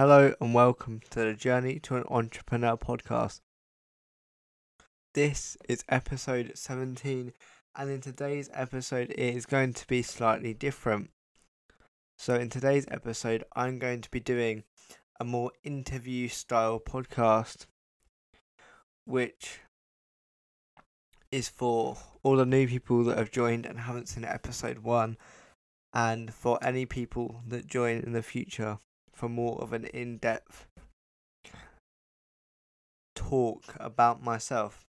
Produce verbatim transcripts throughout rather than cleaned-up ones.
Hello and welcome to the Journey to an Entrepreneur podcast. This is episode seventeen, and in today's episode it is going to be slightly different. So in today's episode I'm going to be doing a more interview style podcast, which is for all the new people that have joined and haven't seen episode one, and for any people that join in the future, for more of an in-depth talk about myself.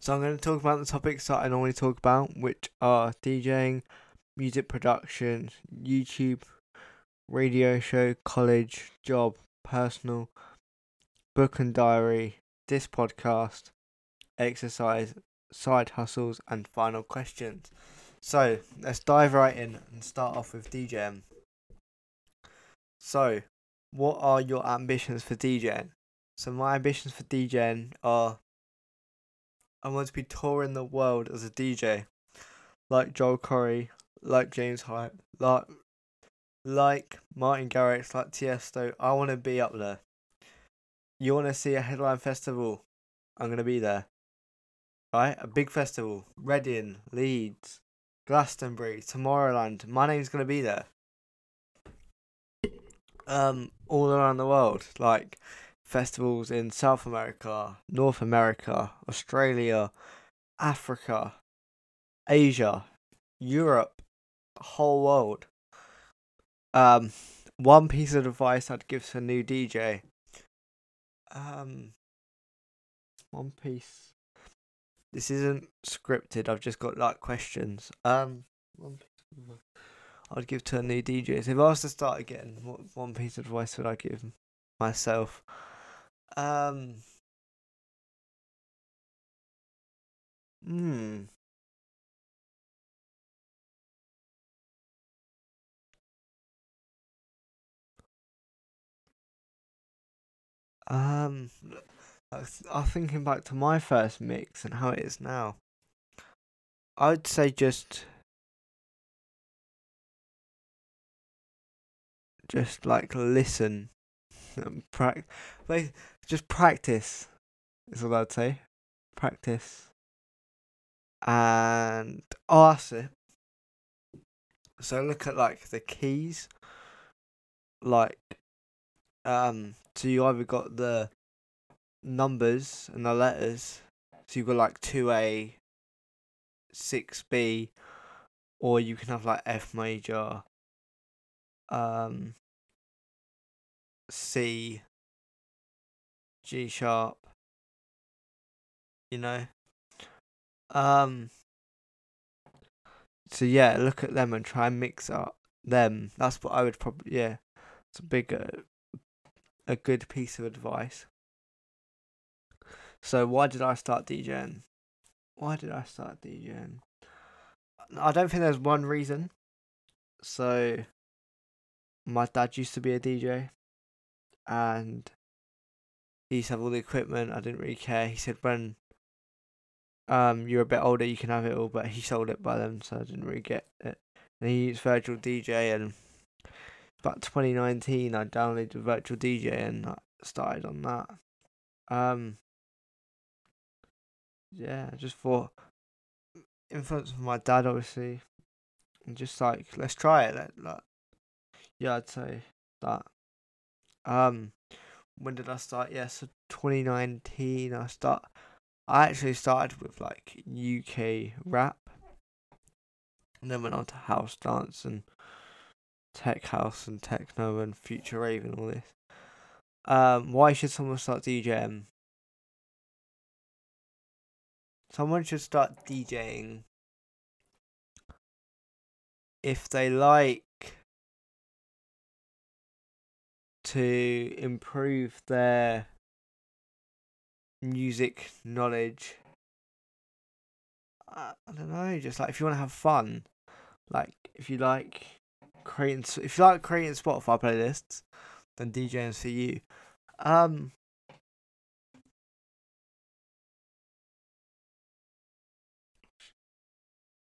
So I'm going to talk about the topics that I normally talk about, which are DJing, music production, YouTube, radio show, college, job, personal, book and diary, this podcast, exercise, side hustles and final questions. So let's dive right in and start off with DJing. So, what are your ambitions for DJing? So my ambitions for DJing are, I want to be touring the world as a D J, like Joel Corry, like James Hype, like, like Martin Garrix, like Tiësto. I want to be up there. You want to see a headline festival? I'm going to be there. Right? A big festival. Reading, Leeds, Glastonbury, Tomorrowland. My name's going to be there. Um, all around the world, like festivals in South America, North America, Australia, Africa, Asia, Europe, the whole world. Um, one piece of advice I'd give to a new D J. Um, one piece. This isn't scripted. I've just got like questions. Um, one piece of I'd give to a new D J. So if I was to start again, what one piece of advice would I give myself? Um, hmm. Um, I'm thinking back to my first mix and how it is now. I'd say just... Just like listen and practice. Like, just practice is all I'd say. Practice. And ask it. So look at like the keys. Like, um, so you either got the numbers and the letters. So you've got like two A, six B, or you can have like F major, um, C, G sharp, you know, um, so yeah, look at them and try and mix up them. That's what I would probably, yeah, it's a big, uh, a good piece of advice. So why did I start DJing? Why did I start DJing? I don't think there's one reason. So my dad used to be a D J, and he used to have all the equipment. I didn't really care. He said when um you're a bit older, you can have it all, but he sold it by then, so I didn't really get it. And he used Virtual D J, and about twenty nineteen, I downloaded Virtual D J and I started on that. Um, yeah, just for influence from my dad, obviously, and just like let's try it, let, like. Yeah, I'd say that. Um, when did I start? Yeah, so twenty nineteen, I start. I actually started with like U K rap, and then went on to house dance and tech house and techno and future rave and all this. Um, why should someone start DJing? Someone should start DJing if they like to improve their music knowledge. I, I don't know, just like if you want to have fun, like if you like creating, if you like creating Spotify playlists, then DJing's for you. Um,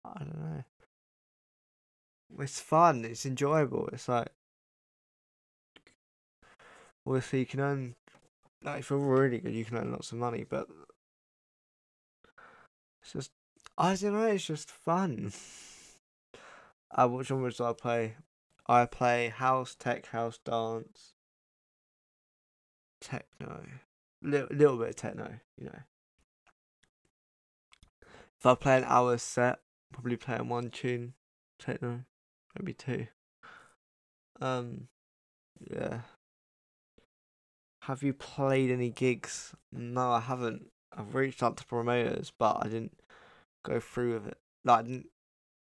I don't know. It's fun. It's enjoyable. It's like. obviously you can earn, like, if you're really good, you can earn lots of money, but it's just, I don't know, it's just fun. Uh, what genres do I play? I play house, tech, house, dance, techno, L- little bit of techno, you know. If I play an hour set, probably playing one tune, techno, maybe two. Um, yeah. Have you played any gigs? No, I haven't. I've reached out to promoters, but I didn't go through with it. Like, I didn't.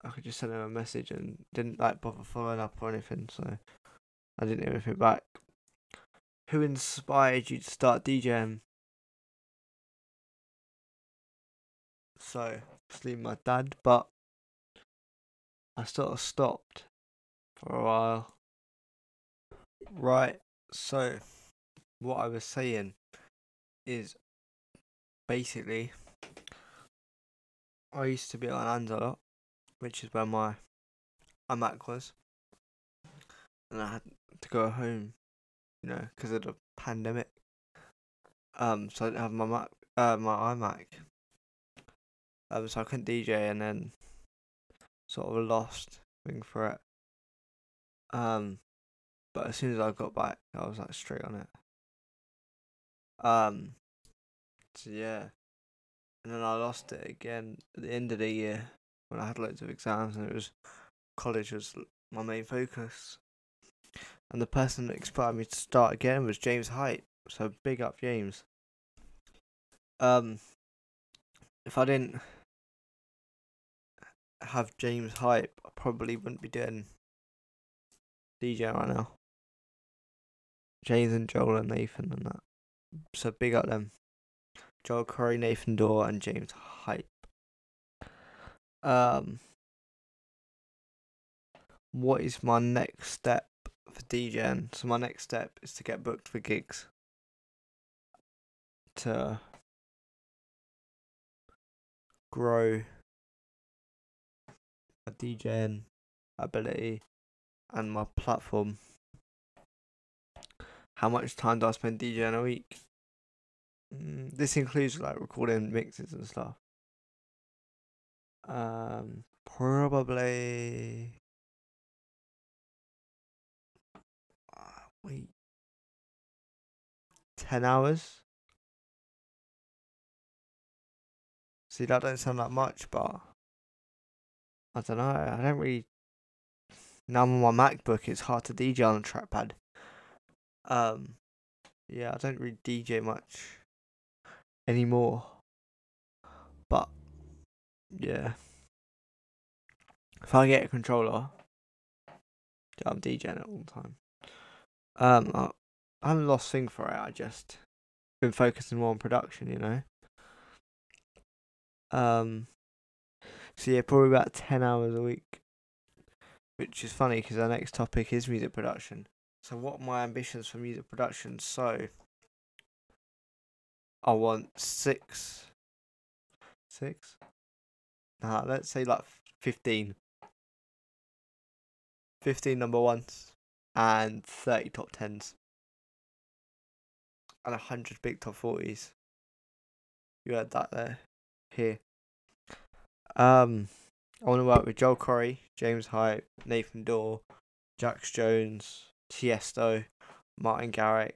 I could just send them a message and didn't like bother following up or anything, so I didn't hear anything back. Who inspired you to start DJing? So, obviously my dad, but I sort of stopped for a while. Right, so what I was saying is basically I used to be on Anzalot, which is where my iMac was, and I had to go home, you know, because of the pandemic. Um, so I didn't have my Mac, uh, my iMac. Um, so I couldn't D J, and then sort of lost thing for it. Um, but as soon as I got back, I was like straight on it. Um, so yeah, and then I lost it again at the end of the year, when I had loads of exams and it was, college was my main focus. And the person that inspired me to start again was James Hype, so big up James. Um, if I didn't have James Hype, I probably wouldn't be doing DJing right now. James and Joel and Nathan and that, so big up them. Joel Corry, Nathan Dawe and James Hype. Um, what is my next step for DJing? So my next step is to get booked for gigs, to grow my DJing ability and my platform. How much time do I spend DJing a week? Mm, this includes like recording mixes and stuff. Um, probably uh, wait, ten hours. See, that don't sound that much, but I don't know. I don't really. Now I'm on my MacBook. It's hard to D J on a trackpad. Um, yeah, I don't really D J much anymore, but. Yeah. If I get a controller, I'm DJing it all the time. Um, I, I haven't lost thing for it. I just been focusing more on production, you know. Um. So yeah, probably about ten hours a week, which is funny because our next topic is music production. So what are my ambitions for music production? So I want six. Six. Nah, let's say like fifteen. fifteen number ones and thirty top tens. And one hundred big top forties. You heard that there. Here. Um, I want to work with Joel Corry, James Hype, Nathan Dawe, Jax Jones, Tiësto, Martin Garrix.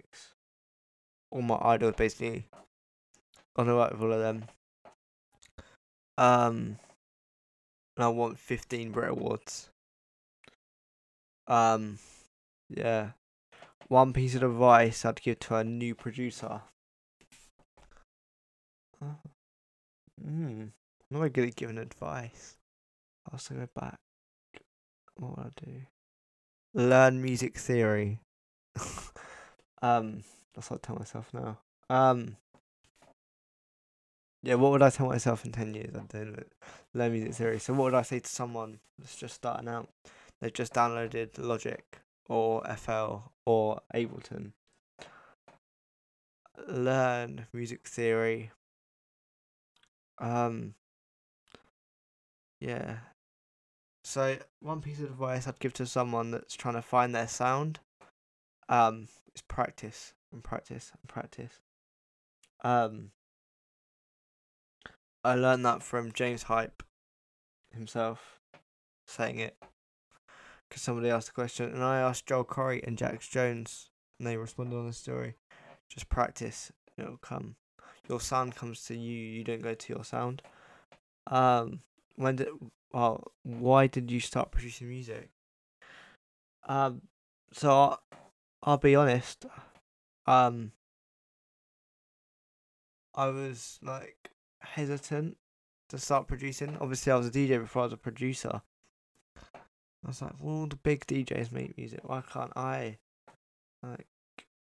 All my idols, basically. I want to work with all of them. Um... And I want fifteen Brit Awards. Um, yeah. One piece of advice I'd give to a new producer. Oh. Mm. I'm not very good at giving advice. I'll still go back. What would I do? Learn music theory. um, that's what I tell myself now. Um. Yeah, what would I tell myself in ten years? I'm doing it. Learn music theory. So what would I say to someone that's just starting out? They've just downloaded Logic or F L or Ableton. Learn music theory. Um. Yeah. So one piece of advice I'd give to someone that's trying to find their sound Um, it's practice and practice and practice. Um, I learned that from James Hype himself saying it, because somebody asked a question and I asked Joel Corry and Jax Jones and they responded on the story. Just practice, it'll come. Your sound comes to you. You don't go to your sound. Um, when did? Well, why did you start producing music? Um, so I'll, I'll be honest. Um, I was like hesitant to start producing. Obviously, I was a D J before I was a producer. I was like, well, the big D Js make music. Why can't I? Like,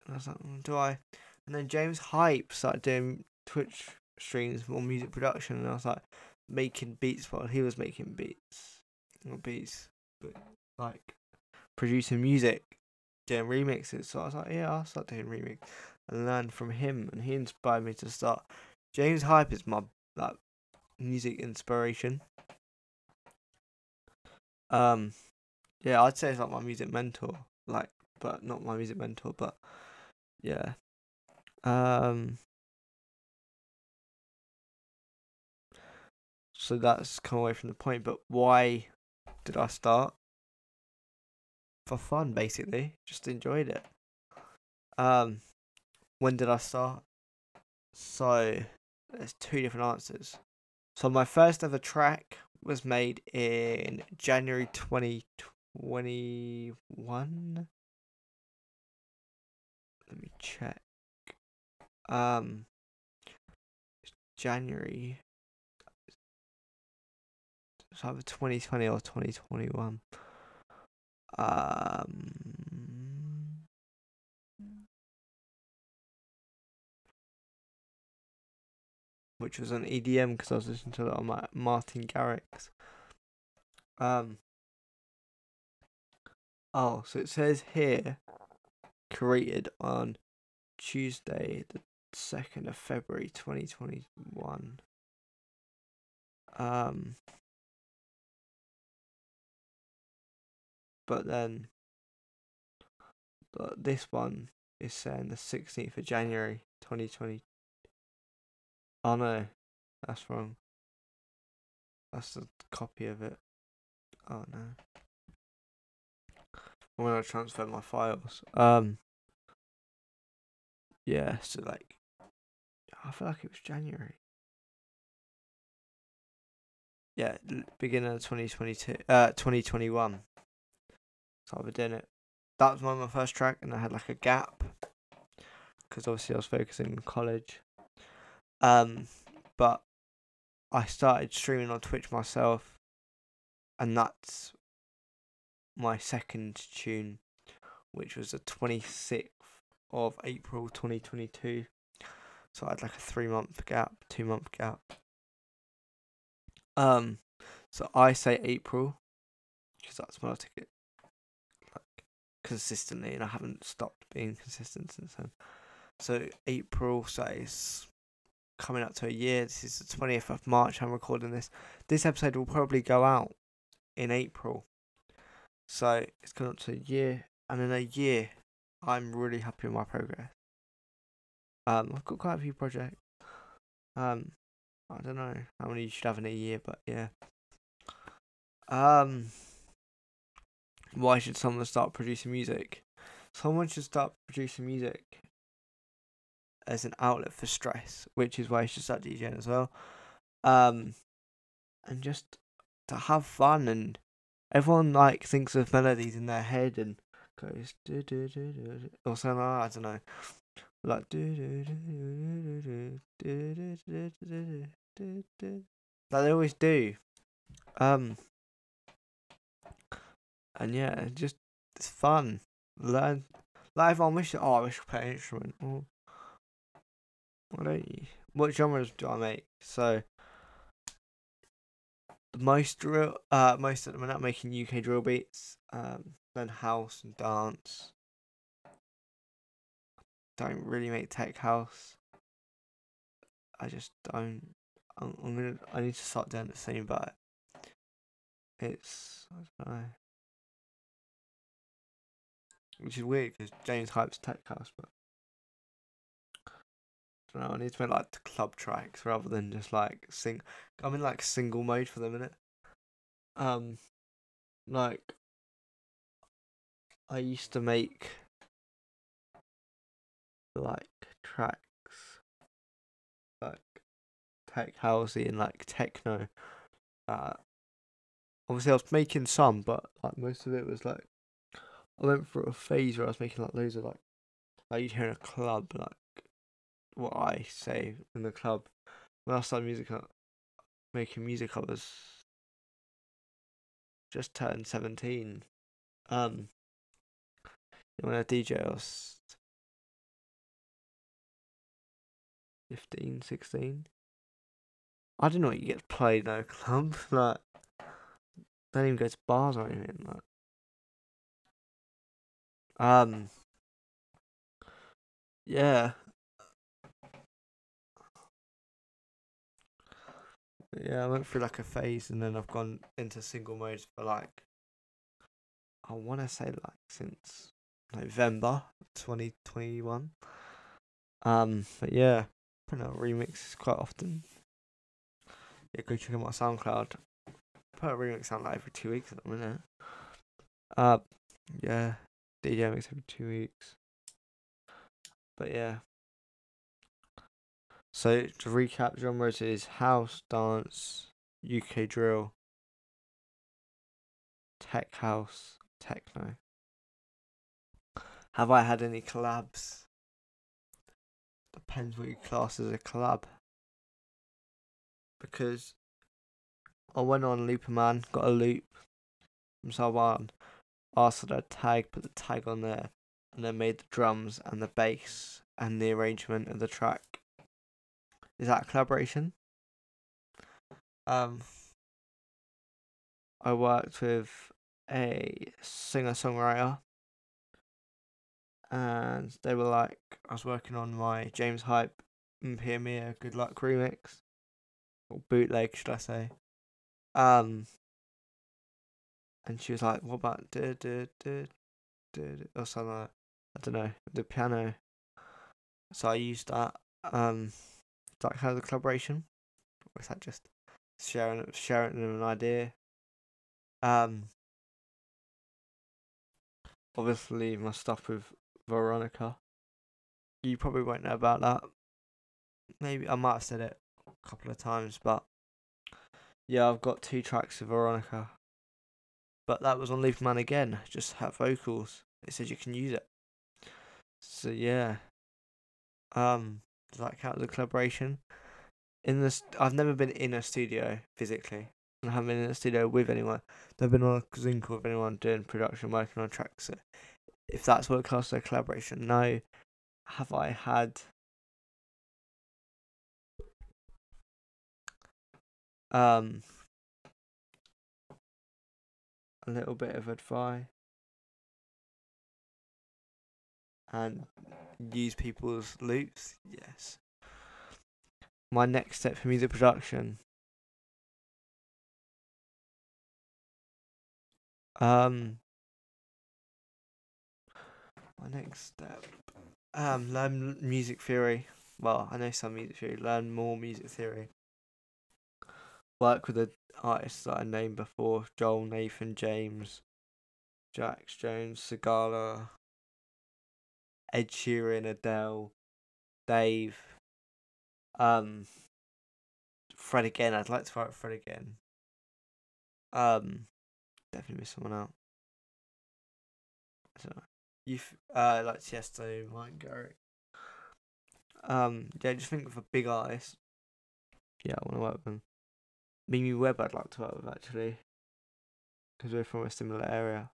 I was like, well, do I? And then James Hype started doing Twitch streams, more music production, and I was like making beats while he was making beats. Not beats, but like producing music, doing remixes. So I was like, yeah, I'll start doing remix and learn from him. And he inspired me to start. James Hype is my like music inspiration. Um, yeah, I'd say it's like my music mentor, like, but not my music mentor, but yeah. Um, so that's come away from the point, but why did I start? For fun, basically. Just enjoyed it. Um, when did I start? So, there's two different answers. So, my first ever track was made in January twenty twenty-one. Let me check. Um, January, it's either twenty twenty or twenty twenty-one. Um, which was on E D M because I was listening to that on my Martin Garrix. Um, oh, so it says here, created on Tuesday, the second of February twenty twenty-one. Um, but then this one is saying the sixteenth of January twenty twenty. Oh no, that's wrong. That's a copy of it. Oh no. When I transfer my files, um, yeah, so like, I feel like it was January. Yeah, beginning of twenty twenty-two, uh, twenty twenty-one. So I've been doing it. That was my, my first track, and I had like a gap because obviously I was focusing on college. Um, but I started streaming on Twitch myself, and that's my second tune, which was the twenty-sixth of April twenty twenty-two. So I had like a three month gap, two month gap. Um, so I say April because that's when I took it like consistently, and I haven't stopped being consistent since then. So April, so it's coming up to a year. This is the twentieth of March. I'm recording this. This episode will probably go out in April. So it's coming up to a year, and in a year, I'm really happy with my progress. Um, I've got quite a few projects. Um, I don't know how many you should have in a year, but yeah. Um, why should someone start producing music? Someone should start producing music as an outlet for stress, which is why you should start DJing as well. Um, and just to have fun, and everyone like thinks of melodies in their head and goes do do do do or something like that, I don't know. Like do do do do do do do do do do, like they always do. Um and yeah, just it's fun. Learn like everyone wishes, oh I wish I could play an instrument. Or why don't you? What genres do I make? So most drill uh most of them are not making U K drill beats, um then house and dance. Don't really make tech house. I just don't. I'm, I'm gonna. I need to start doing the same, but it's I don't know. Which is weird because James Hype's Tech House, but I don't know, I need to make like club tracks rather than just like sing. I'm in like single mode for the minute. Um, like I used to make like tracks like tech housey and like techno. Uh, obviously I was making some, but like most of it was like. I went through a phase where I was making like loads of like, like you'd hear in a club, like what I say in the club. When I started music, making music, I was just turned seventeen. Um, when I D J, I was fifteen, sixteen. I don't know what you get to play in a club, like, don't even go to bars or anything, like. Um, yeah, yeah, I went through like a phase and then I've gone into single mode for like, I want to say like since November twenty twenty-one, um, but yeah, putting out remixes quite often. Yeah, go check out my SoundCloud, put a remix out like every two weeks at the minute, uh, yeah. D J mix every two weeks. But yeah. So to recap, genres is house, dance, U K drill, tech house, techno. Have I had any collabs? Depends what you class as a collab. Because I went on Looperman, got a loop from someone. Asked for their tag, put the tag on there, and then made the drums and the bass and the arrangement of the track. Is that a collaboration? Um, I worked with a singer-songwriter, and they were like, I was working on my James Hype Mpia Good Luck remix, or bootleg, should I say? Um. And she was like, what about duh, duh, duh, duh, or something like, I don't know, the piano. So I used that. Um, that kind of the collaboration. Or is that just sharing sharing an idea? Um, obviously my stuff with Veronica. You probably won't know about that. Maybe I might have said it a couple of times, but yeah, I've got two tracks with Veronica. But that was on Looperman again, just have vocals. It said you can use it. So yeah. Um, does that count as a collaboration? In this, st- I've never been in a studio physically. And I haven't been in a studio with anyone. I've been on a Zoom call with anyone doing production, working on tracks. So if that's what it counts as a collaboration, no. Have I had um a little bit of advice and use people's loops? Yes. My next step for music production. Um. My next step. Um. Learn music theory. Well, I know some music theory. Learn more music theory. Work with the artists that I named before: Joel, Nathan, James, Jax Jones, Sigala, Ed Sheeran, Adele, Dave, um, Fred again. I'd like to write Fred again. Um, definitely miss someone out. I don't know. You uh like Tiësto, Mike Garrett. Um, yeah, just think of a big artist. Yeah, I want to work with them. Mimi Webb I'd like to work with, actually, because we're from a similar area.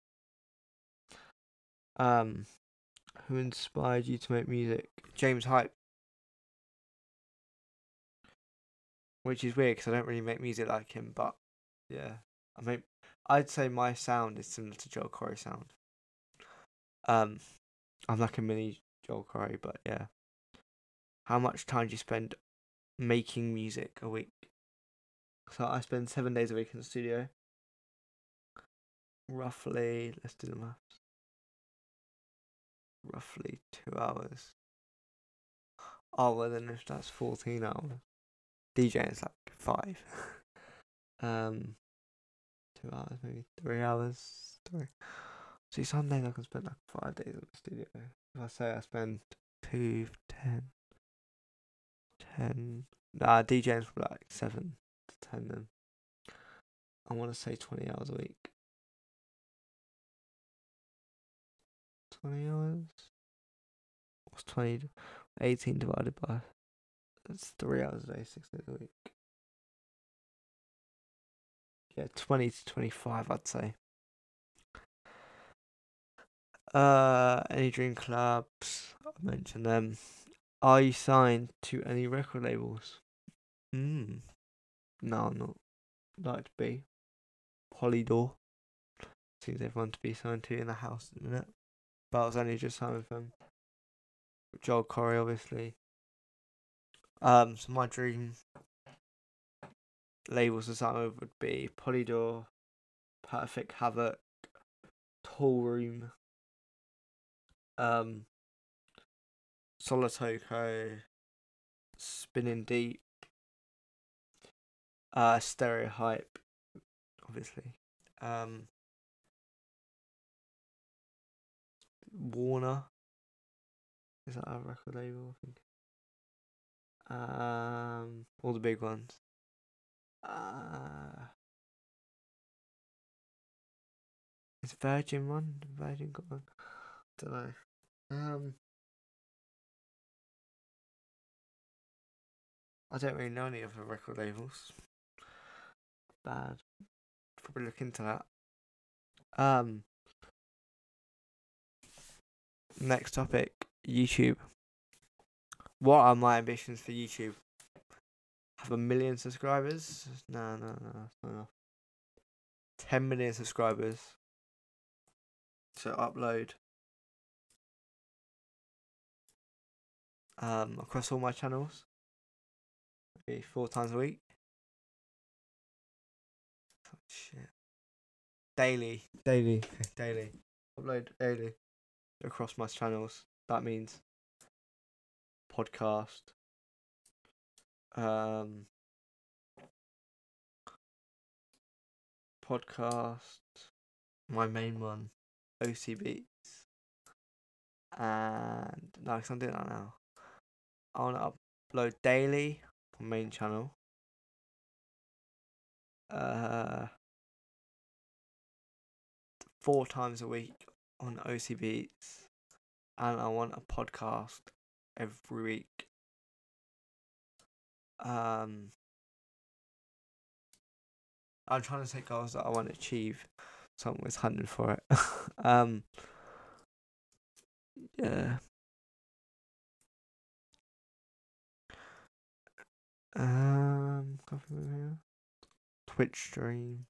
Um, who inspired you to make music? James Hype. Which is weird, because I don't really make music like him, but, yeah. I mean, I'd say my sound is similar to Joel Corry sound. Um, I'm like a mini Joel Corry, but, yeah. How much time do you spend making music a week? So I spend seven days a week in the studio. Roughly, let's do the maths. roughly two hours. Oh, well then if that's fourteen hours, DJing is like five. um, two hours, maybe three hours. Three. See, some days I can spend like five days in the studio. If I say I spend two, ten, ten. Nah, DJing's probably like seven to ten then. I want to say twenty hours a week. twenty hours? What's twenty? eighteen divided by... That's three hours a day, six days a week. Yeah, twenty to twenty-five, I'd say. Uh, any dream clubs? I mentioned them. Are you signed to any record labels? Hmm. No, I'm not. Like to be. Polydor. Seems everyone to be signed to in the house at the minute. But I was only just signed with them. Joel Corry, obviously. Um, so my dream labels to sign with would be Polydor, Perfect Havoc, Tall Room, um, Solitoco, Spinning Deep, uh, Stereo Hype, obviously. Um, Warner, is that a record label? I think. Um, all the big ones. Uh, is Virgin one? Virgin got one? I don't know. Um, I don't really know any other record labels. Bad. Probably look into that. Um. Next topic, YouTube. What are my ambitions for YouTube? Have a million subscribers? No, no, no, that's not enough. ten million subscribers. So upload. Um, across all my channels. Maybe four times a week. Oh, shit. Daily. Daily. Daily. Upload daily. Across my channels. That means podcast, um, podcast, my main one, O C Beats, and no, because I'm doing that now. I want to upload daily on main channel. Uh, four times a week on O C Beats, and I want a podcast every week. Um, I'm trying to set goals that I want to achieve, so I'm always hunting for it. um, yeah. Um, Twitch stream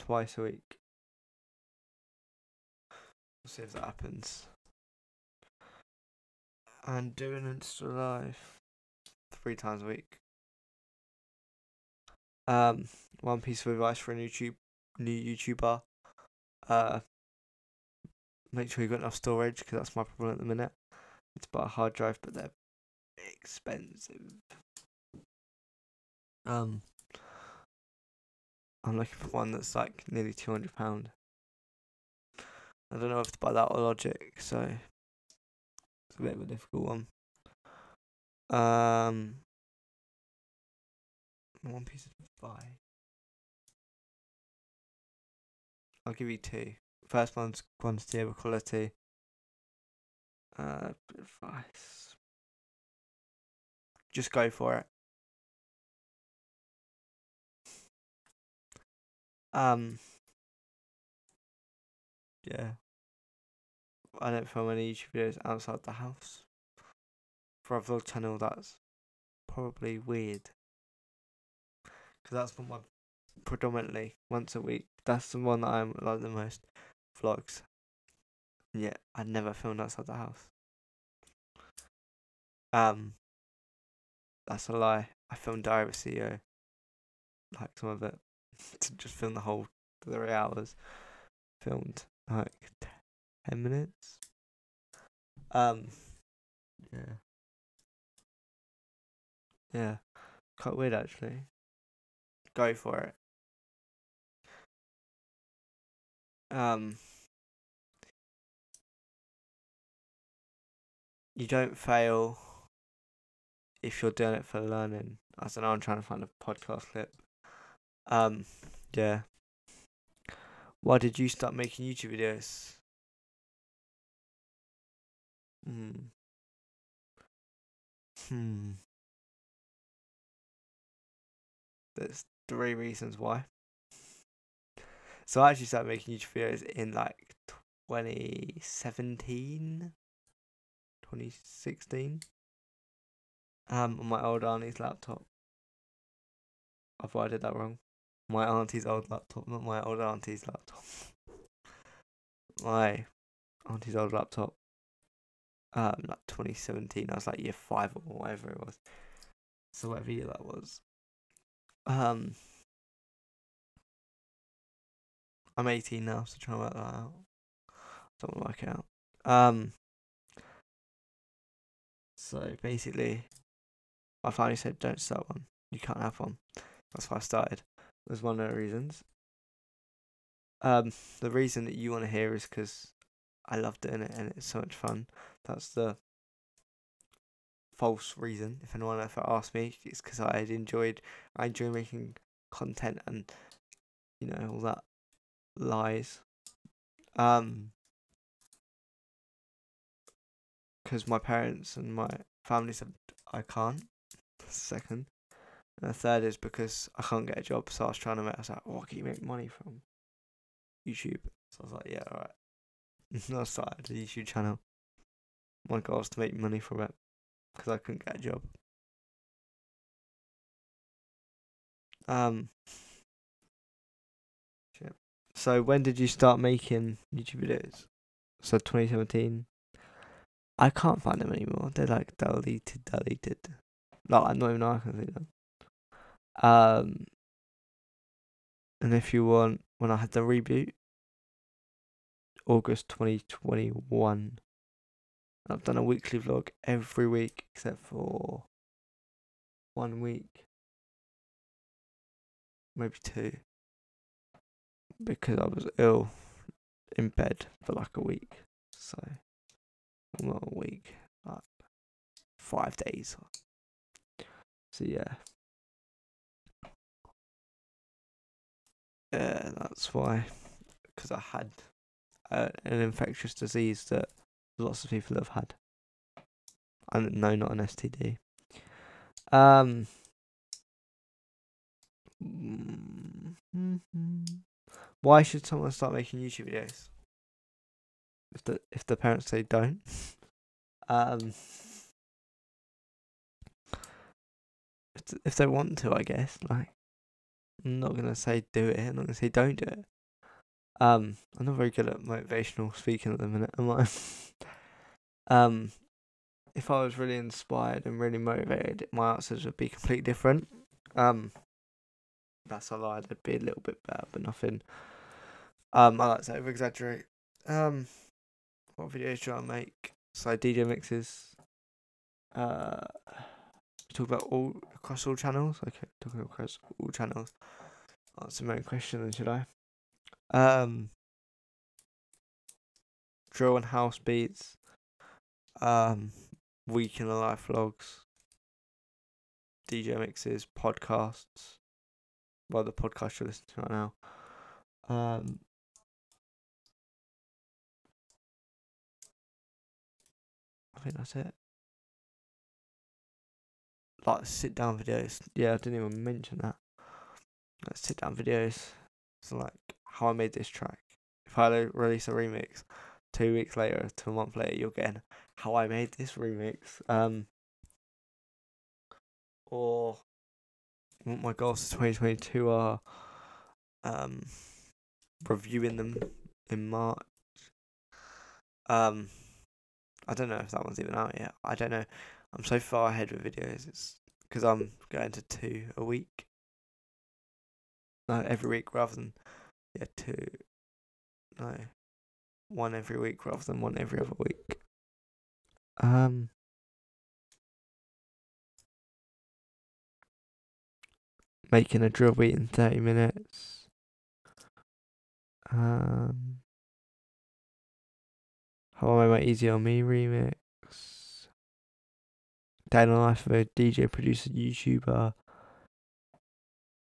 twice a week. We'll see if that happens. And doing Insta Live three times a week. Um, one piece of advice for a new YouTube, new YouTuber. Uh, make sure you've got enough storage, because that's my problem at the minute. It's about a hard drive, but they're expensive. Um, I'm looking for one that's like nearly two hundred pound. I don't know if to buy that or Logic, so it's a bit of a difficult one. Um, one piece of advice. I'll give you two. First one's quantity over quality. Uh, advice. Just go for it. Um. Yeah. I don't film any YouTube videos outside the house. For a vlog channel, that's probably weird. Because that's what my... Predominantly, once a week. That's the one that I like the most. Vlogs. And yet, I never filmed outside the house. Um, that's a lie. I filmed Diary of a C E O. Like some of it. To just film the whole three hours. filmed like ten minutes. Um. Yeah. Yeah. Quite weird, actually. Go for it. Um, you don't fail if you're doing it for learning. I don't know, I'm trying to find a podcast clip. Um, yeah. Why did you start making YouTube videos? Hmm. Hmm. There's three reasons why. So I actually started making YouTube videos in like twenty seventeen, twenty sixteen um, on my old auntie's laptop. I thought I did that wrong. My auntie's old laptop, not my old auntie's laptop. My auntie's old laptop, um, like twenty seventeen, I was like year five or whatever it was. So whatever year that was. Um... I'm eighteen now, so trying to work that out. I don't want to work it out. Um, so basically, my family said, don't start one. You can't have one. That's why I started. That's one of the reasons. Um, the reason that you want to hear is because I love doing it and it's so much fun. That's the false reason. If anyone ever asked me, it's because I enjoyed, I enjoy making content and, you know, all that. Lies, um, because my parents and my family said I can't. Second, and the third is because I can't get a job, so I was trying to make. I was like, "Oh, can you make money from YouTube?" So I was like, "Yeah, all right." And I started a YouTube channel. My goal was to make money from it because I couldn't get a job. Um. So when did you start making YouTube videos? So twenty seventeen. I can't find them anymore. They're like deleted, deleted. Like I'm not even archiving them. Um. And if you want, when I had the reboot, August twenty twenty-one. I've done a weekly vlog every week except for one week, maybe two. Because I was ill in bed for like a week, so well, not a week, like five days. So yeah, yeah, that's why. Because I had uh, an infectious disease that lots of people have had, and no, not an S T D. Um. Mm-hmm. Why should someone start making YouTube videos? If the if the parents say don't, um, if, th- if they want to, I guess. Like, I'm not gonna say do it. I'm not gonna say don't do it. Um, I'm not very good at motivational speaking at the minute, am I? um, if I was really inspired and really motivated, my answers would be completely different. Um. That's a lie, they'd be a little bit better, but nothing. Um, I like to over exaggerate. Um, what videos do I make? So, D J mixes. Uh, we talk about all across all channels. Okay, talking across all channels. Answer my own question then, should I? Um, drill and house beats. Um, week in the life vlogs. D J mixes, podcasts. Well, the podcast you're listening to right now. Um, I think that's it. Like sit down videos. Yeah, I didn't even mention that. Like sit down videos. So like how I made this track. If I release a remix, two weeks later to a month later, you're getting how I made this remix. Um, or. What my goals for twenty twenty-two are, um, reviewing them in March. Um, I don't know if that one's even out yet. I don't know. I'm so far ahead with videos. It's because I'm going to two a week. No, every week rather than yeah two. No. One every week rather than one every other week. Um. Making a drill beat in thirty minutes. Um. How I Made It Easy on Me remix. Day in the Life of a D J, Producer, YouTuber.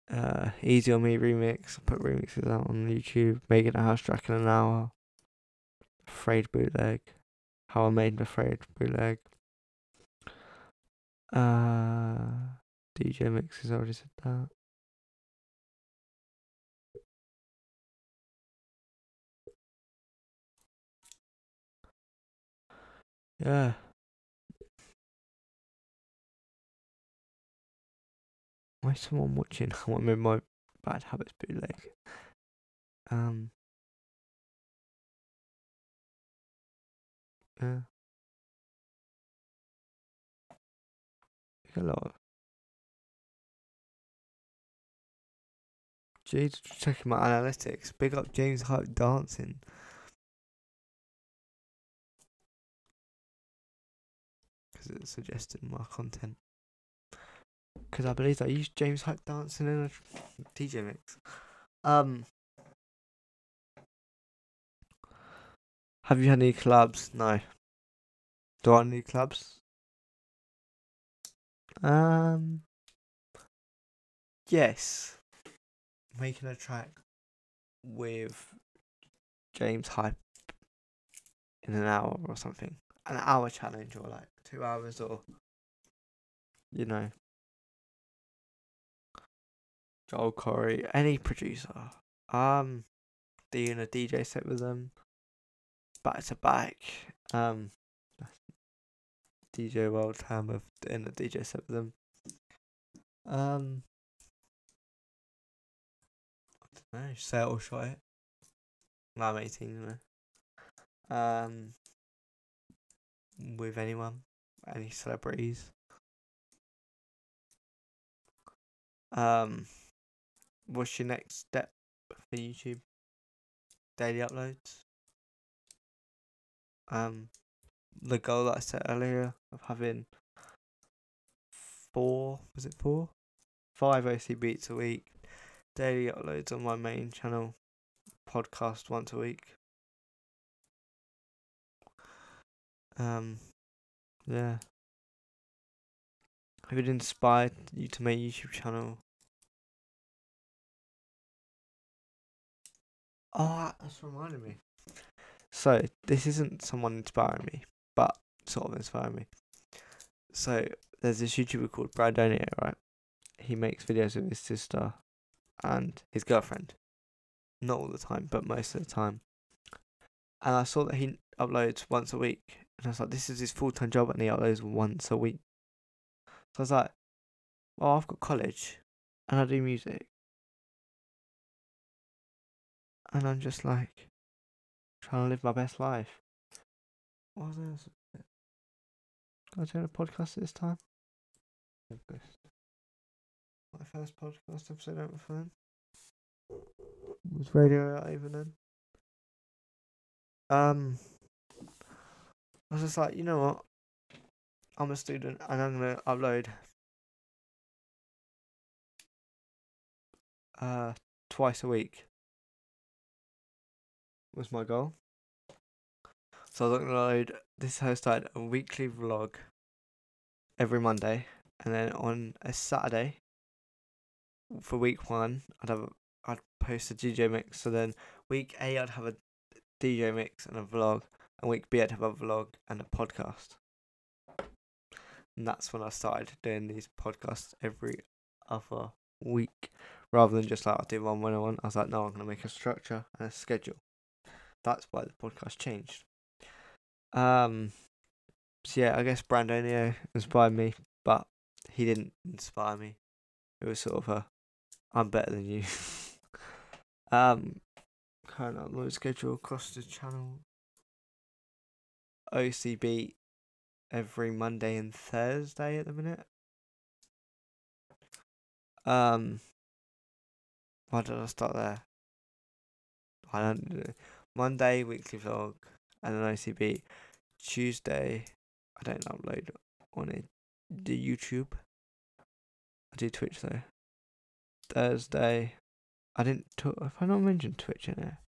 Uh, Easy on Me remix. I put remixes out on YouTube. Making a House Track in an Hour. Afraid bootleg. How I Made the Afraid bootleg. Uh, D J mixes, I already said that. Yeah. Why is someone watching? I want to move my Bad Habits bootleg. Um. Yeah. Like a lot of. Jeez, checking my analytics. Big up James Hype dancing. It's suggested my content because I believe I used James Hype dancing in a D J mix. Um, have you had any clubs? No. Do I need clubs? Um, yes. Making a track with James Hype in an hour or something, an hour challenge or like. Two hours or, you know, Joel Corry, any producer. Um, doing a D J set with them, back to back. Um, D J World Time of doing a D J set with them. Um, I don't know, set or shot it. No, I'm eighteen, you know. Um, with anyone. Any celebrities? Um, what's your next step for YouTube? Daily uploads. Um, the goal that I set earlier of having four, was it four? Five O C Beats a week, daily uploads on my main channel, podcast once a week. Um. Yeah. Have it inspired you to make a YouTube channel? Oh, that's reminded me. So, this isn't someone inspiring me, but sort of inspiring me. So, there's this YouTuber called Brandonio, right? He makes videos with his sister and his girlfriend. Not all the time, but most of the time. And I saw that he uploads once a week. And I was like, this is his full-time job and he uploads once a week. So I was like, well, I've got college and I do music. And I'm just like, trying to live my best life. What was this? Can I do a podcast at this time? My first podcast episode ever for them. Was radio out even then? Um... I was just like, you know what? I'm a student and I'm going to upload uh, twice a week was my goal. So I was going to upload this host started a weekly vlog every Monday, and then on a Saturday for week one, I'd have a, I'd post a D J mix. So then week A, I'd have a D J mix and a vlog. And week B, I'd have a vlog and a podcast. And that's when I started doing these podcasts every other week. Rather than just like, I'll do one when I want. I was like, no, I'm going to make a structure and a schedule. That's why the podcast changed. Um, so yeah, I guess Brandonio inspired me. But he didn't inspire me. It was sort of a, I'm better than you. um, Current upload schedule across the channel. O C Beat every Monday and Thursday at the minute. Um, why did I start there? I don't know. Monday, weekly vlog, and an O C B. Tuesday, I don't upload on it. Do YouTube. I do Twitch though. Thursday, I didn't talk. Have I not mentioned Twitch in there?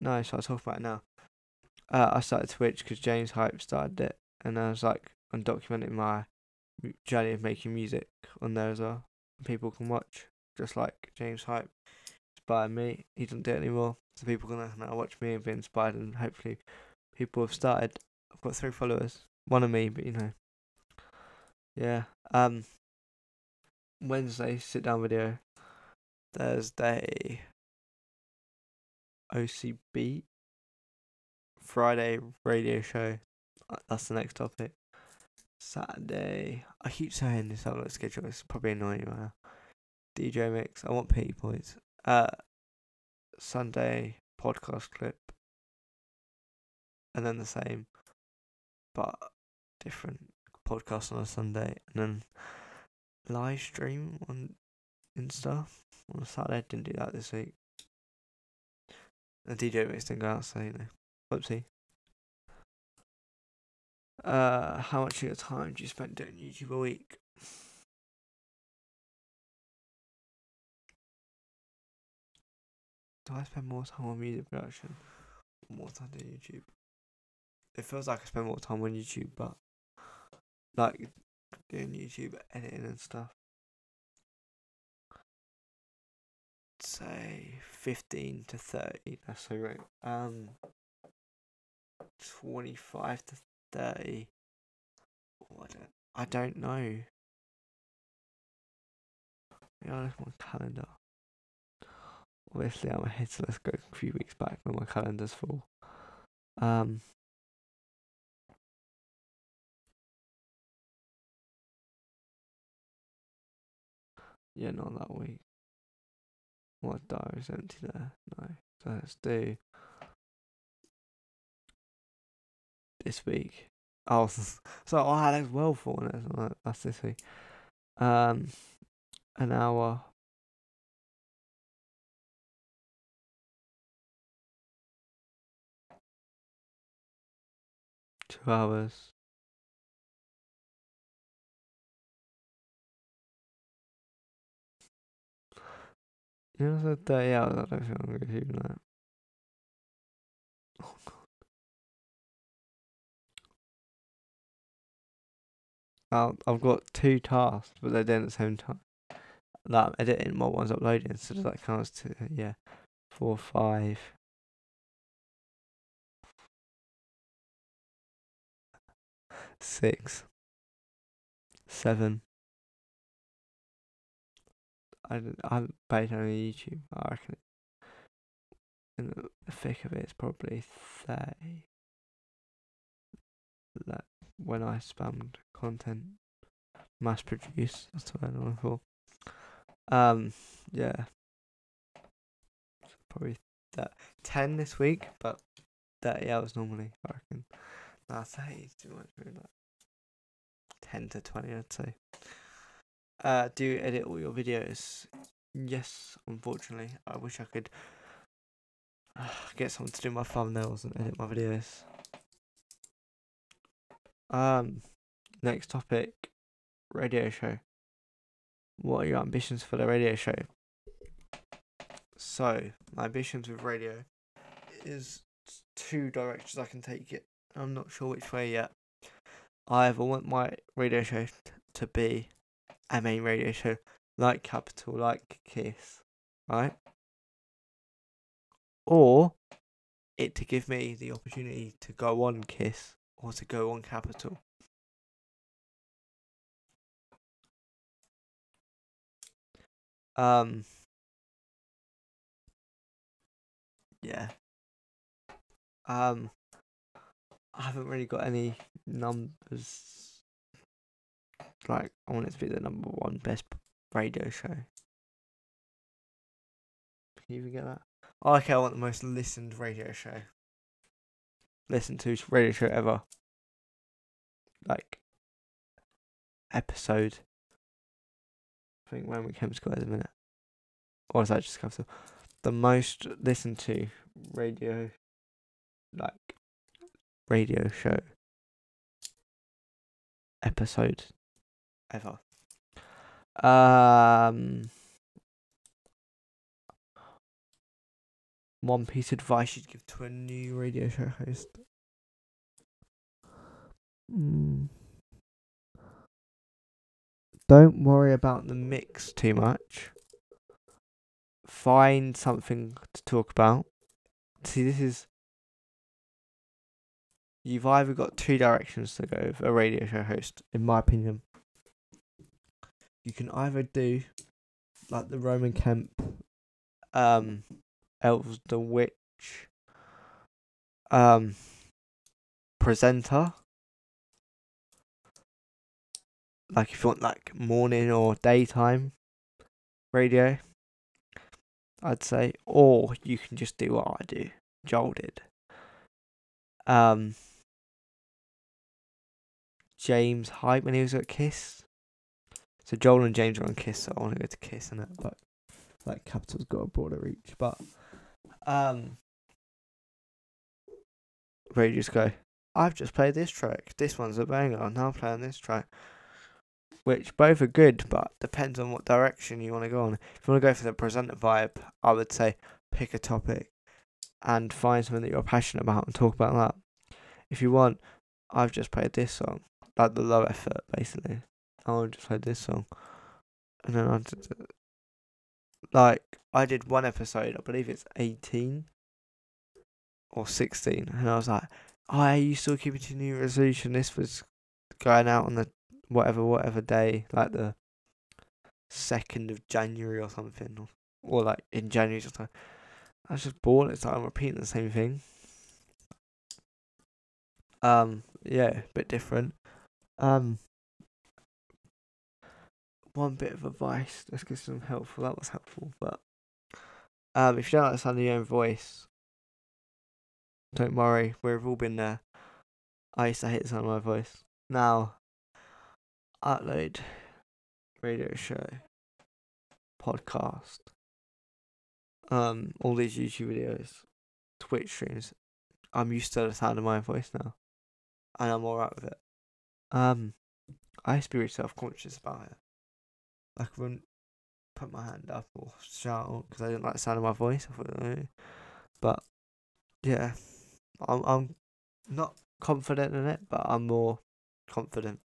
No, so I'll talk about it now. Uh, I started Twitch because James Hype started it, and I was like, I'm documenting my journey of making music on there as well. People can watch, just like James Hype inspired me. He doesn't do it anymore, so people can now watch me and be inspired, and hopefully people have started. I've got three followers, one of me, but you know, yeah. Um, Wednesday, sit down video. Thursday, O C B. Friday, radio show. That's the next topic. Saturday, I keep saying this on the schedule, it's probably annoying right now. D J mix, I want pity points. Uh, Sunday, podcast clip. And then the same, but different podcast on a Sunday. And then live stream on Insta on a Saturday. Didn't do that this week. And D J mix didn't go out, so you know. Whoopsie. Uh, how much of your time do you spend doing YouTube a week? Do I spend more time on music production or more time doing YouTube? It feels like I spend more time on YouTube, but like doing YouTube editing and stuff. Say fifteen to thirty. That's so right. Um, twenty-five to thirty. Oh, I don't. I don't know. Yeah, I look at my calendar. Obviously, I'm ahead, so let's go a few weeks back when my calendar's full. Um. Yeah, not that week. My diary's empty there. No. So let's do this week. Oh, so I had as well for it. That's this week. Um, an hour. Two hours. You know, so thirty hours, I don't think I'm going to do that. Oh, God. I'll, I've got two tasks, but they're doing at the same time. Like, I'm editing while one's uploading, so does that count as two? Yeah. Four, five. Six. Seven. I haven't played on YouTube, I reckon. In the thick of it, it's probably thirty. Like, when I spammed content, mass produce, that's what I'm looking for. Um, yeah. So probably th- ten this week, but thirty hours normally, I reckon. Nah, thirty is too much, really. Like ten to twenty, I'd say. Uh, do you edit all your videos? Yes, unfortunately. I wish I could uh, get someone to do my thumbnails and edit my videos. Um, next topic, radio show. What are your ambitions for the radio show? So, my ambitions with radio is two directions I can take it. I'm not sure which way yet. I either want my radio show t- to be a main radio show, like Capital, like Kiss, right? Or it to give me the opportunity to go on Kiss or to go on Capital. Um. Yeah. Um. I haven't really got any numbers. Like, I want it to be the number one best radio show. Can you even get that? Oh, okay, I want the most listened radio show. Listened to radio show ever. Like, episode. I think when we came to school at the minute. Or is that just Capital? the most listened to radio, like, radio show episode ever. Um, one piece of advice you'd give to a new radio show host. Mm. Don't worry about the mix too much. Find something to talk about. See, this is... You've either got two directions to go with a radio show host, in my opinion. You can either do, like, the Roman Kemp, um, Elves the Witch, um, presenter. Like, if you want, like, morning or daytime radio, I'd say. Or you can just do what I do. Joel did. Um, James Hype when he was at Kiss. So Joel and James are on Kiss, so I want to go to Kiss and that, but like Capital's got a broader reach. But um, where you just go, I've just played this track. This one's a banger. Now I'm playing this track, which both are good, but depends on what direction you want to go on. If you want to go for the presenter vibe, I would say pick a topic and find something that you're passionate about and talk about that. If you want, I've just played this song, like the low effort, basically. I'll just play this song. And then I did, like, I did one episode, I believe it's eighteen or sixteen, and I was like, oh, are you still keeping to new resolution? This was going out on the whatever, whatever day, like the second of January or something, or, or like in January sometime. I was just bored, it's like I'm repeating the same thing. Um, yeah, a bit different. Um, One bit of advice, let's get some helpful, that was helpful, but um, if you don't like the sound of your own voice, don't worry, we've all been there. I used to hate the sound of my voice. Now, upload, radio show, podcast, um, all these YouTube videos, Twitch streams, I'm used to the sound of my own voice now, and I'm alright with it. Um, I used to be really self-conscious about it. Like, I wouldn't put my hand up or shout because I didn't like the sound of my voice. I thought, no. But yeah, I'm I'm not confident in it, but I'm more confident.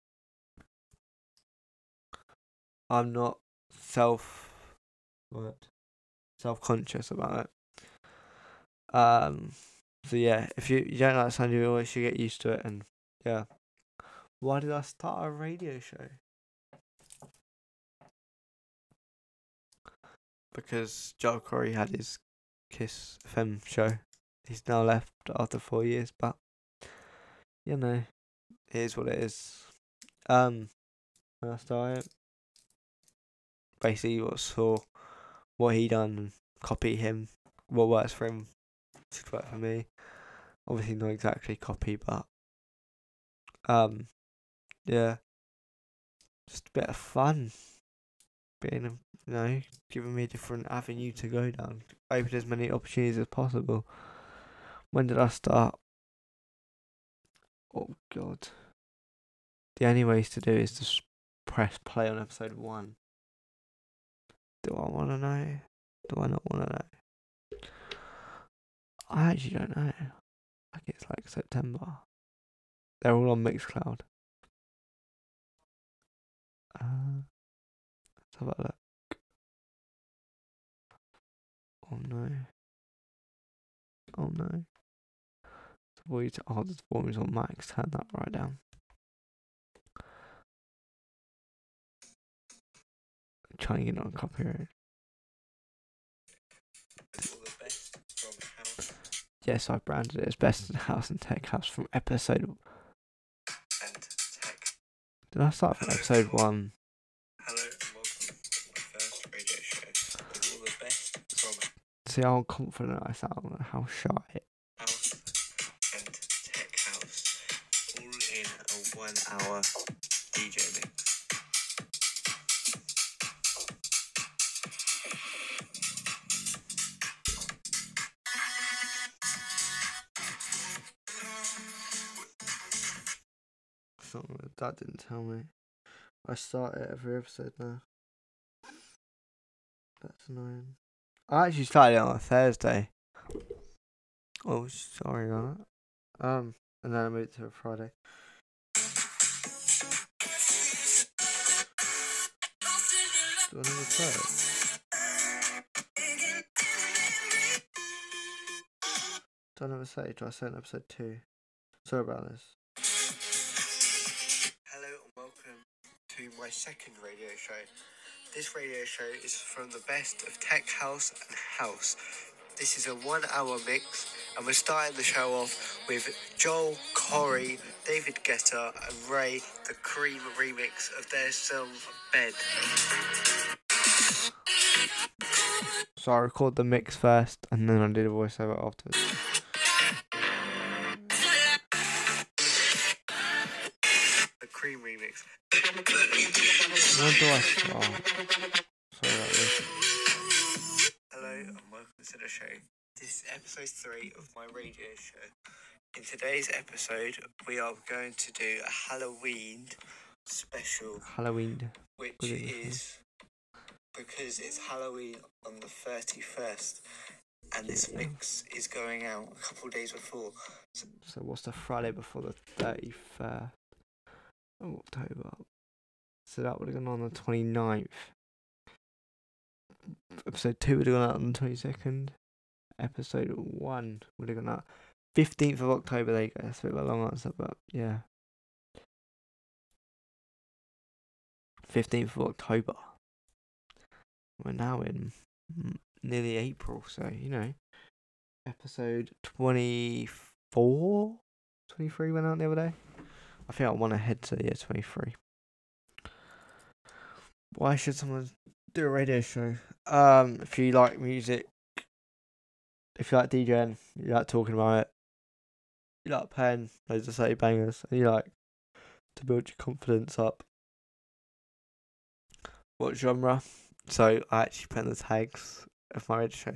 I'm not self what self conscious about it. Um. So yeah, if you, you don't like the sound of your voice, you get used to it. And yeah, why did I start a radio show? Because Joel Corry had his Kiss F M show. He's now left after four years, but, you know, it is what it is. Um, when I started, basically what saw what he done, copy him, what works for him, should work for me. Obviously not exactly copy, but, um, yeah, just a bit of fun. Being, you know, giving me a different avenue to go down. Open as many opportunities as possible. When did I start? Oh, God. The only ways to do is to press play on episode one. Do I want to know? Do I not want to know? I actually don't know. I think it's like September. They're all on Mixcloud. Uh... Have a look. Oh no. Oh no. The volume to oh, the volume is on max. Turn that right down. I'm trying to get it on copyright. Yes, I branded it as best in house and tech house from episode. And tech. Did I start from episode one? See how confident I sound and how shy. House and tech house, all in a one-hour D J mix. something. That didn't tell me. I start it every episode now. That's annoying. I actually started it on a Thursday. Oh, sorry about that. Um, and then I moved to a Friday. Do I need to play it? Don't ever say, do I say in episode two? Sorry about this. Hello and welcome to my second radio show. This radio show is from the best of tech house and house. This is a one hour mix and we're starting the show off with Joel Corry, David Guetta and Ray, the Cream remix of their song Bed. So I record the mix first and then I do the voiceover afterwards. Remix. Where do I start? Sorry about this. Hello and welcome to the show. This is episode three of my radio show. In today's episode, we are going to do a Halloween special. Halloween. Which is because it's Halloween on the thirty-first, and this yeah. mix is going out a couple of days before. So, so what's the Friday before the thirty-first? Oh, October. So that would have gone on the twenty-ninth. Episode two would have gone out on the twenty-second. Episode one would have gone out fifteenth of October. There you go. That's a bit of a long answer, but yeah. fifteenth of October. We're now in nearly April, so you know. Episode twenty-four? twenty-three went out the other day. I think I want to head to the year twenty-three. Why should someone do a radio show? Um, if you like music, if you like DJing, you like talking about it, you like playing loads of city bangers, and you like to build your confidence up. What genre? So I actually put in the tags of my radio show.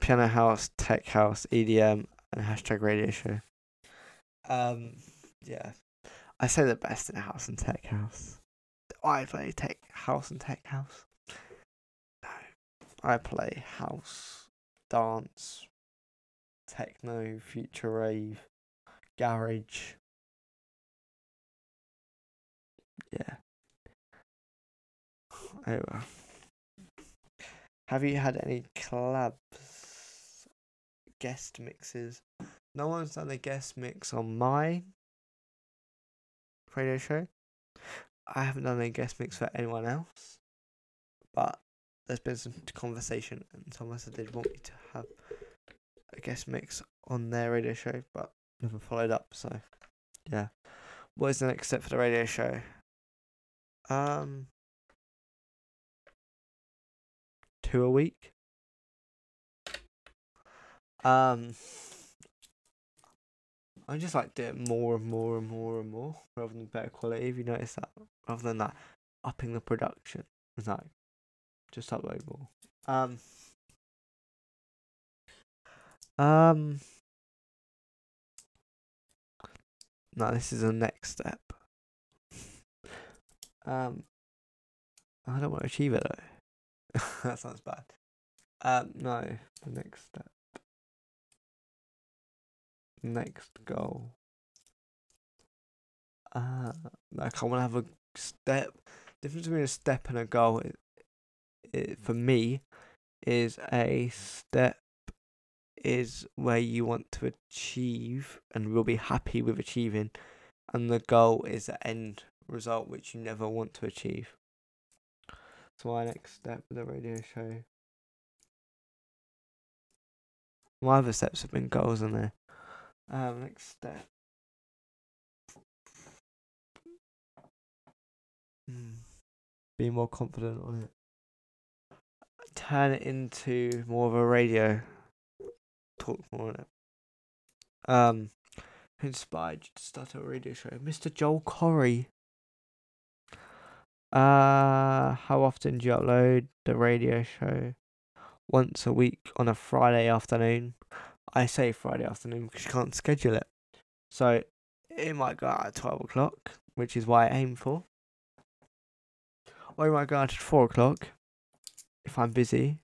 Piano house, tech house, E D M, and hashtag radio show. Um, yeah. I say the best in house and tech house. Do I play tech house and tech house? No. I play house, dance, techno, future rave, garage. Yeah. Oh well. Have you had any collabs? Guest mixes? No one's done a guest mix on mine. Radio show. I haven't done a guest mix for anyone else, but there's been some conversation and someone said they'd want me to have a guest mix on their radio show, but never followed up. So yeah, what is the next step for the radio show? Um, two a week. Um. I just like do it more and more and more and more rather than better quality, if you notice that. Rather than that, upping the production. It's like, just upload more. Um, um, no, this is the next step. Um, I don't want to achieve it though. That sounds bad. Um, no, the next step. Next goal. Uh, like I want to have a step. The difference between a step and a goal, it, it, for me, is a step is where you want to achieve and will be happy with achieving, and the goal is the end result which you never want to achieve. So my next step with the radio show. My other steps have been goals in there. Um, next step. Mm. Be more confident on it. Turn it into more of a radio. Talk more on it. Um, inspired you to start a radio show. Mister Joel Corry. Uh, how often do you upload the radio show? Once a week on a Friday afternoon. I say Friday afternoon because you can't schedule it. So it might go out at twelve o'clock, which is why I aim for. Or it might go out at four o'clock if I'm busy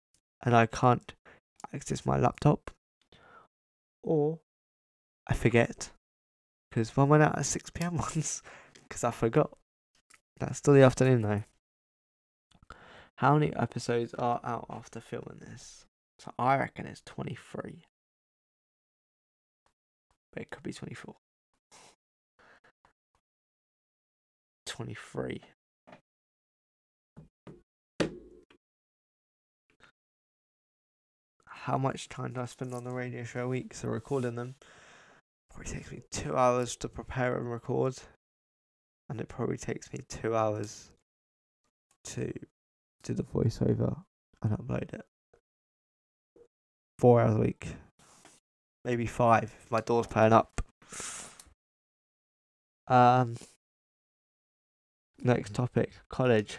and I can't access my laptop. Or I forget, because one went out at six p.m. once because I forgot. That's still the afternoon though. How many episodes are out after filming this? So I reckon it's twenty-three. But it could be twenty-four. twenty-three. How much time do I spend on the radio show a week? So recording them probably takes me two hours to prepare and record. And it probably takes me two hours to do the voiceover and upload it. Four hours a week. Maybe five if my door's playing up. Um, next topic, college.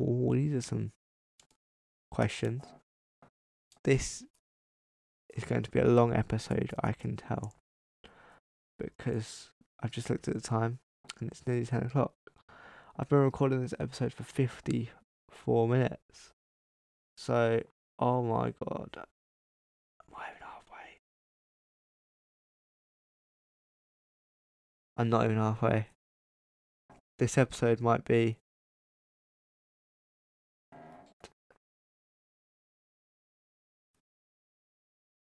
Oh, these are some questions. This is going to be a long episode, I can tell. Because I've just looked at the time and it's nearly ten o'clock. I've been recording this episode for fifty-four minutes. So, oh my god. I'm not even halfway. I'm not even halfway. This episode might be...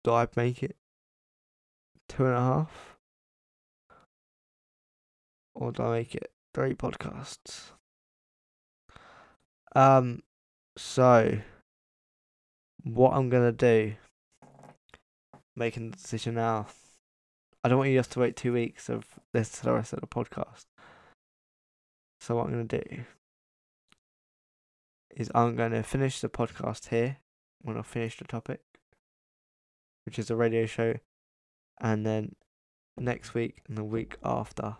Do I make it two and a half? Or do I make it three podcasts? Um, so, what I'm going to do, making the decision now. I don't want you guys to wait two weeks of this to the rest of the podcast. So what I'm going to do is I'm going to finish the podcast here when I finish the topic, which is a radio show, and then next week and the week after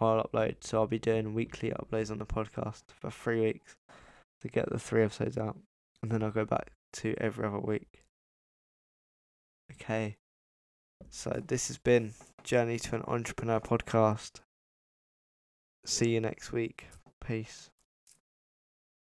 I'll upload. So I'll be doing weekly uploads on the podcast for three weeks to get the three episodes out, and then I'll go back to every other week. Okay, so this has been Journey to an Entrepreneur podcast. See you next week. Peace.